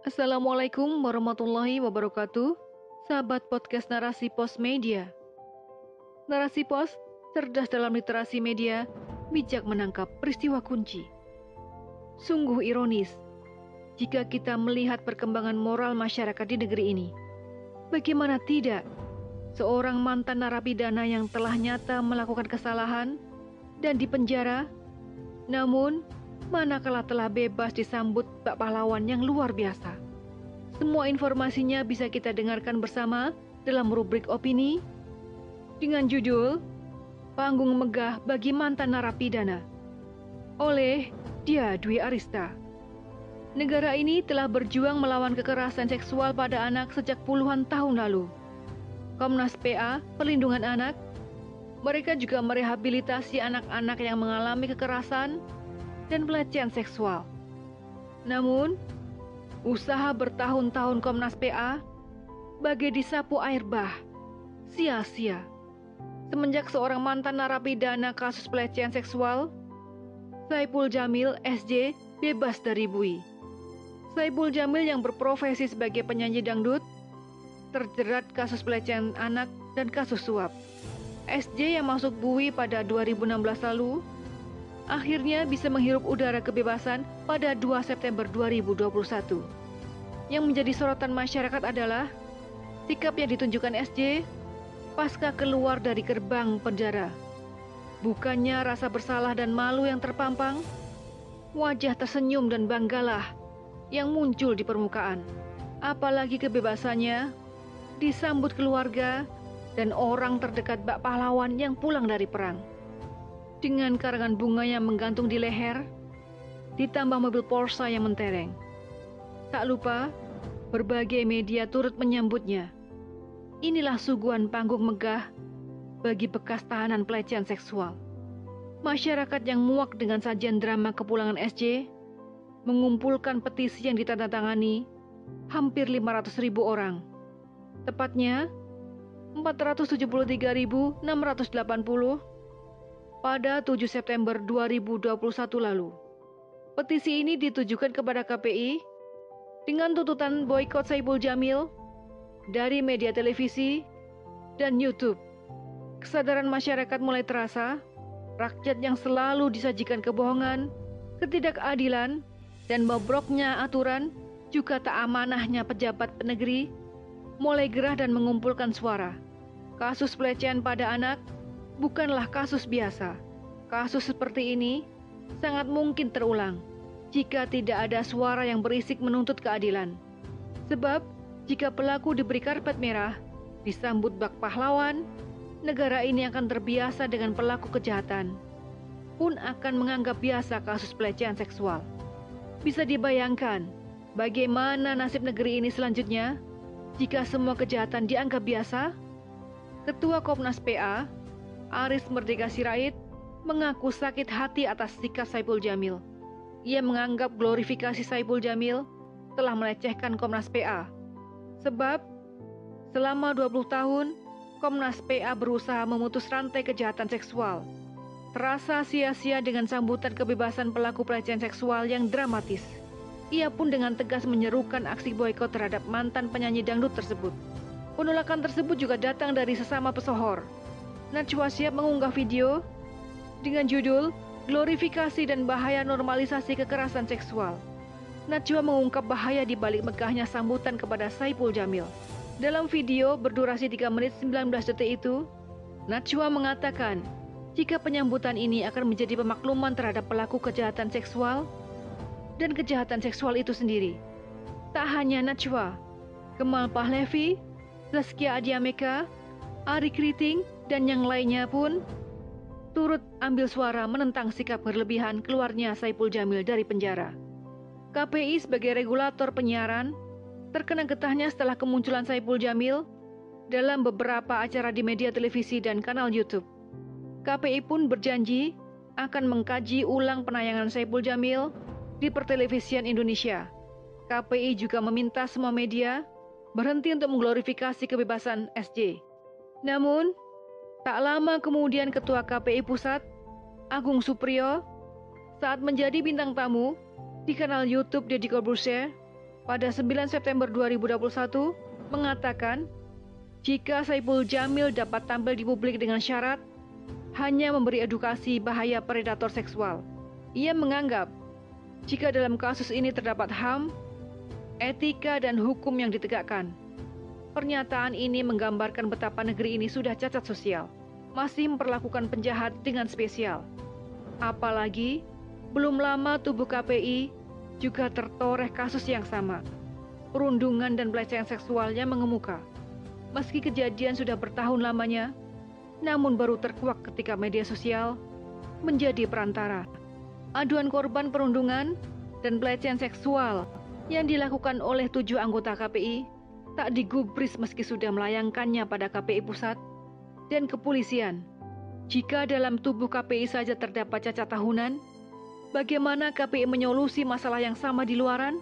Assalamualaikum warahmatullahi wabarakatuh, sahabat podcast Narasi Post Media. Narasi Post, cerdas dalam literasi media, bijak menangkap peristiwa kunci. Sungguh ironis jika kita melihat perkembangan moral masyarakat di negeri ini. Bagaimana tidak, seorang mantan narapidana yang telah nyata melakukan kesalahan dan dipenjara, namun manakala telah bebas disambut bak pahlawan yang luar biasa. Semua informasinya bisa kita dengarkan bersama dalam rubrik opini dengan judul Panggung Megah Bagi Mantan Narapidana oleh Dia Dwi Arista. Negara ini telah berjuang melawan kekerasan seksual pada anak sejak puluhan tahun lalu. Komnas PA, Perlindungan Anak, mereka juga merehabilitasi anak-anak yang mengalami kekerasan dan pelecehan seksual. Namun, usaha bertahun-tahun Komnas PA bagai disapu air bah, sia-sia. Semenjak seorang mantan narapidana kasus pelecehan seksual, Saipul Jamil SJ bebas dari bui. Saipul Jamil yang berprofesi sebagai penyanyi dangdut terjerat kasus pelecehan anak dan kasus suap. SJ yang masuk bui pada 2016 lalu akhirnya bisa menghirup udara kebebasan pada 2 September 2021. Yang menjadi sorotan masyarakat adalah sikap yang ditunjukkan SJ pasca keluar dari gerbang penjara. Bukannya rasa bersalah dan malu yang terpampang, wajah tersenyum dan banggalah yang muncul di permukaan. Apalagi kebebasannya disambut keluarga dan orang terdekat bak pahlawan yang pulang dari perang. Dengan karangan bunga yang menggantung di leher, ditambah mobil Porsche yang mentereng. Tak lupa, berbagai media turut menyambutnya. Inilah suguhan panggung megah bagi bekas tahanan pelecehan seksual. Masyarakat yang muak dengan sajian drama kepulangan SJ, mengumpulkan petisi yang ditandatangani hampir 500.000 orang. Tepatnya, 473.680 pada 7 September 2021 lalu. Petisi ini ditujukan kepada KPI dengan tuntutan boikot Saipul Jamil dari media televisi dan YouTube. Kesadaran masyarakat mulai terasa, rakyat yang selalu disajikan kebohongan, ketidakadilan, dan bobroknya aturan, juga tak amanahnya pejabat negeri, mulai gerah dan mengumpulkan suara. Kasus pelecehan pada anak bukanlah kasus biasa. Kasus seperti ini sangat mungkin terulang jika tidak ada suara yang berisik menuntut keadilan. Sebab jika pelaku diberi karpet merah, disambut bak pahlawan, negara ini akan terbiasa dengan pelaku kejahatan, pun akan menganggap biasa kasus pelecehan seksual. Bisa dibayangkan bagaimana nasib negeri ini selanjutnya jika semua kejahatan dianggap biasa? Ketua Komnas PA, Aris Merdeka Sirait, mengaku sakit hati atas sikap Saipul Jamil. Ia menganggap glorifikasi Saipul Jamil telah melecehkan Komnas PA. Sebab, selama 20 tahun, Komnas PA berusaha memutus rantai kejahatan seksual. Terasa sia-sia dengan sambutan kebebasan pelaku pelecehan seksual yang dramatis. Ia pun dengan tegas menyerukan aksi boikot terhadap mantan penyanyi dangdut tersebut. Penolakan tersebut juga datang dari sesama pesohor. Najwa siap mengunggah video dengan judul Glorifikasi dan Bahaya Normalisasi Kekerasan Seksual. Najwa mengungkap bahaya di balik megahnya sambutan kepada Saipul Jamil. Dalam video berdurasi 3 menit 19 detik itu, Najwa mengatakan jika penyambutan ini akan menjadi pemakluman terhadap pelaku kejahatan seksual dan kejahatan seksual itu sendiri. Tak hanya Najwa, Kemal Pahlevi, Reskia Adiameka, Ari Kriting, dan yang lainnya pun turut ambil suara menentang sikap berlebihan keluarnya Saipul Jamil dari penjara. KPI sebagai regulator penyiaran terkena getahnya setelah kemunculan Saipul Jamil dalam beberapa acara di media televisi dan kanal YouTube. KPI pun berjanji akan mengkaji ulang penayangan Saipul Jamil di pertelevisian Indonesia. KPI juga meminta semua media berhenti untuk mengglorifikasi kebebasan SJ. Namun, tak lama kemudian Ketua KPI Pusat, Agung Suprio, saat menjadi bintang tamu di kanal YouTube Deddy Corbusier, pada 9 September 2021 mengatakan jika Saipul Jamil dapat tampil di publik dengan syarat hanya memberi edukasi bahaya predator seksual. Ia menganggap jika dalam kasus ini terdapat HAM, etika dan hukum yang ditegakkan. Pernyataan ini menggambarkan betapa negeri ini sudah cacat sosial, masih memperlakukan penjahat dengan spesial. Apalagi, belum lama tubuh KPI juga tertoreh kasus yang sama. Perundungan dan pelecehan seksualnya mengemuka. Meski kejadian sudah bertahun lamanya, namun baru terkuak ketika media sosial menjadi perantara. Aduan korban perundungan dan pelecehan seksual yang dilakukan oleh 7 anggota KPI tak digubris meski sudah melayangkannya pada KPI Pusat dan kepolisian. Jika dalam tubuh KPI saja terdapat cacat tahunan, bagaimana KPI menyolusi masalah yang sama di luaran?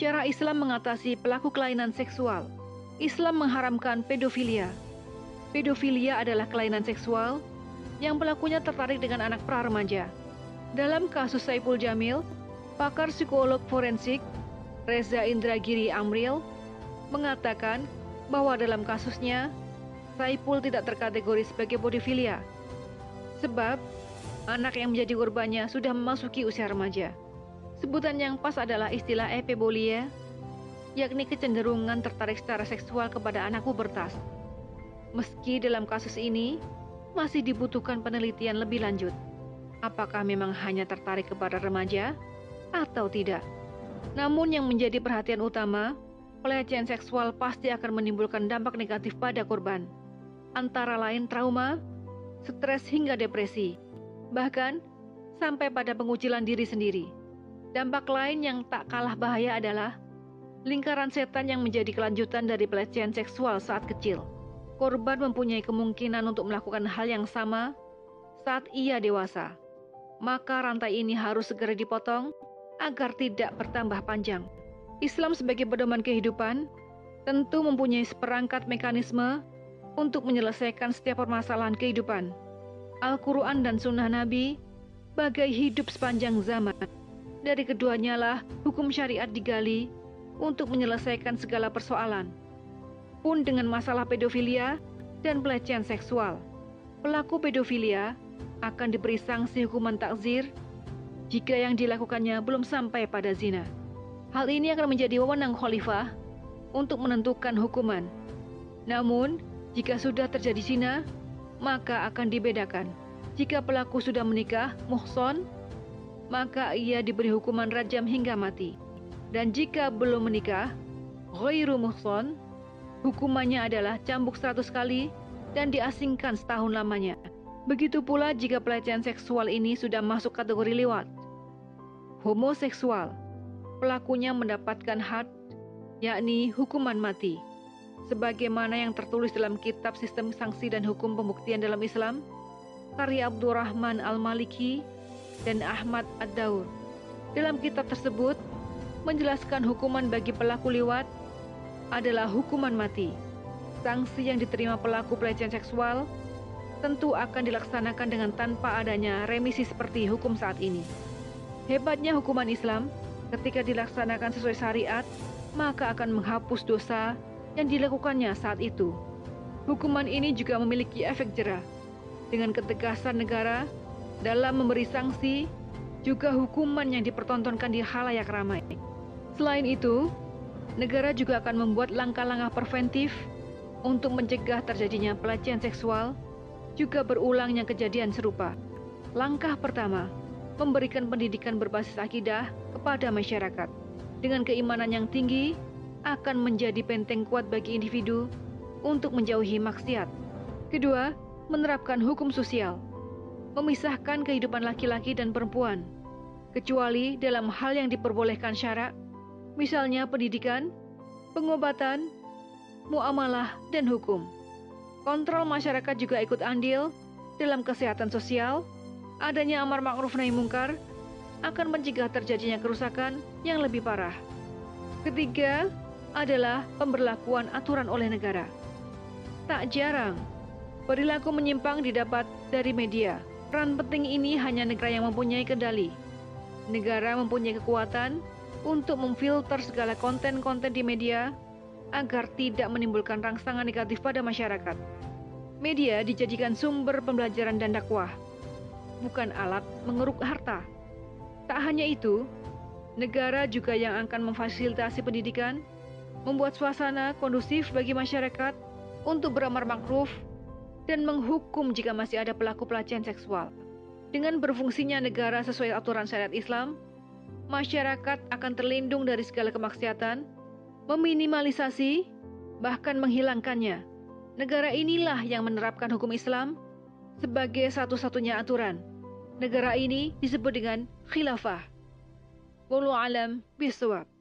Cara Islam mengatasi pelaku kelainan seksual. Islam mengharamkan pedofilia. Pedofilia adalah kelainan seksual yang pelakunya tertarik dengan anak praremaja. Dalam kasus Saipul Jamil, pakar psikolog forensik Reza Indragiri Amriel mengatakan bahwa dalam kasusnya Saipul tidak terkategori sebagai pedofilia sebab anak yang menjadi korbannya sudah memasuki usia remaja. Sebutan yang pas adalah istilah epebolia, yakni kecenderungan tertarik secara seksual kepada anak pubertas. Meski dalam kasus ini masih dibutuhkan penelitian lebih lanjut, apakah memang hanya tertarik kepada remaja atau tidak. Namun yang menjadi perhatian utama, pelecehan seksual pasti akan menimbulkan dampak negatif pada korban, antara lain trauma, stres hingga depresi, bahkan sampai pada pengucilan diri sendiri. Dampak lain yang tak kalah bahaya adalah lingkaran setan yang menjadi kelanjutan dari pelecehan seksual saat kecil. Korban mempunyai kemungkinan untuk melakukan hal yang sama saat ia dewasa. Maka rantai ini harus segera dipotong agar tidak bertambah panjang. Islam sebagai pedoman kehidupan tentu mempunyai seperangkat mekanisme untuk menyelesaikan setiap permasalahan kehidupan. Al-Quran dan Sunnah Nabi bagai hidup sepanjang zaman. Dari keduanya lah hukum syariat digali untuk menyelesaikan segala persoalan. Pun dengan masalah pedofilia dan pelecehan seksual, pelaku pedofilia akan diberi sanksi hukuman takzir jika yang dilakukannya belum sampai pada zina. Hal ini akan menjadi wewenang khalifah untuk menentukan hukuman. Namun, jika sudah terjadi zina, maka akan dibedakan. Jika pelaku sudah menikah, muhson, maka ia diberi hukuman rajam hingga mati. Dan jika belum menikah, ghairu muhson, hukumannya adalah cambuk 100 kali dan diasingkan setahun lamanya. Begitu pula jika pelecehan seksual ini sudah masuk kategori liwat, homoseksual, pelakunya mendapatkan had, yakni hukuman mati. Sebagaimana yang tertulis dalam kitab Sistem Sanksi dan Hukum Pembuktian dalam Islam, karya Abdul Rahman Al-Maliki dan Ahmad ad Daur. Dalam kitab tersebut, menjelaskan hukuman bagi pelaku liwat adalah hukuman mati. Sanksi yang diterima pelaku pelecehan seksual tentu akan dilaksanakan dengan tanpa adanya remisi seperti hukum saat ini. Hebatnya hukuman Islam, ketika dilaksanakan sesuai syariat, maka akan menghapus dosa yang dilakukannya saat itu. Hukuman ini juga memiliki efek jera. Dengan ketegasan negara dalam memberi sanksi, juga hukuman yang dipertontonkan di khalayak ramai. Selain itu, negara juga akan membuat langkah-langkah preventif untuk mencegah terjadinya pelecehan seksual, juga berulangnya kejadian serupa. Langkah pertama, memberikan pendidikan berbasis akidah kepada masyarakat. Dengan keimanan yang tinggi, akan menjadi benteng kuat bagi individu untuk menjauhi maksiat. Kedua, menerapkan hukum sosial. Memisahkan kehidupan laki-laki dan perempuan, kecuali dalam hal yang diperbolehkan syarak, misalnya pendidikan, pengobatan, muamalah, dan hukum. Kontrol masyarakat juga ikut andil dalam kesehatan sosial. Adanya amar ma'ruf nahi mungkar akan mencegah terjadinya kerusakan yang lebih parah. Ketiga adalah pemberlakuan aturan oleh negara. Tak jarang, perilaku menyimpang didapat dari media. Peran penting ini hanya negara yang mempunyai kendali. Negara mempunyai kekuatan untuk memfilter segala konten-konten di media agar tidak menimbulkan rangsangan negatif pada masyarakat. Media dijadikan sumber pembelajaran dan dakwah, bukan alat mengeruk harta. Tak hanya itu, negara juga yang akan memfasilitasi pendidikan, membuat suasana kondusif bagi masyarakat untuk beramar makruf dan menghukum jika masih ada pelaku pelecehan seksual. Dengan berfungsinya negara sesuai aturan syariat Islam, masyarakat akan terlindung dari segala kemaksiatan, meminimalisasi, bahkan menghilangkannya. Negara inilah yang menerapkan hukum Islam sebagai satu-satunya aturan. Negara ini disebut dengan khilafah. Wallahu a'lam bishawab.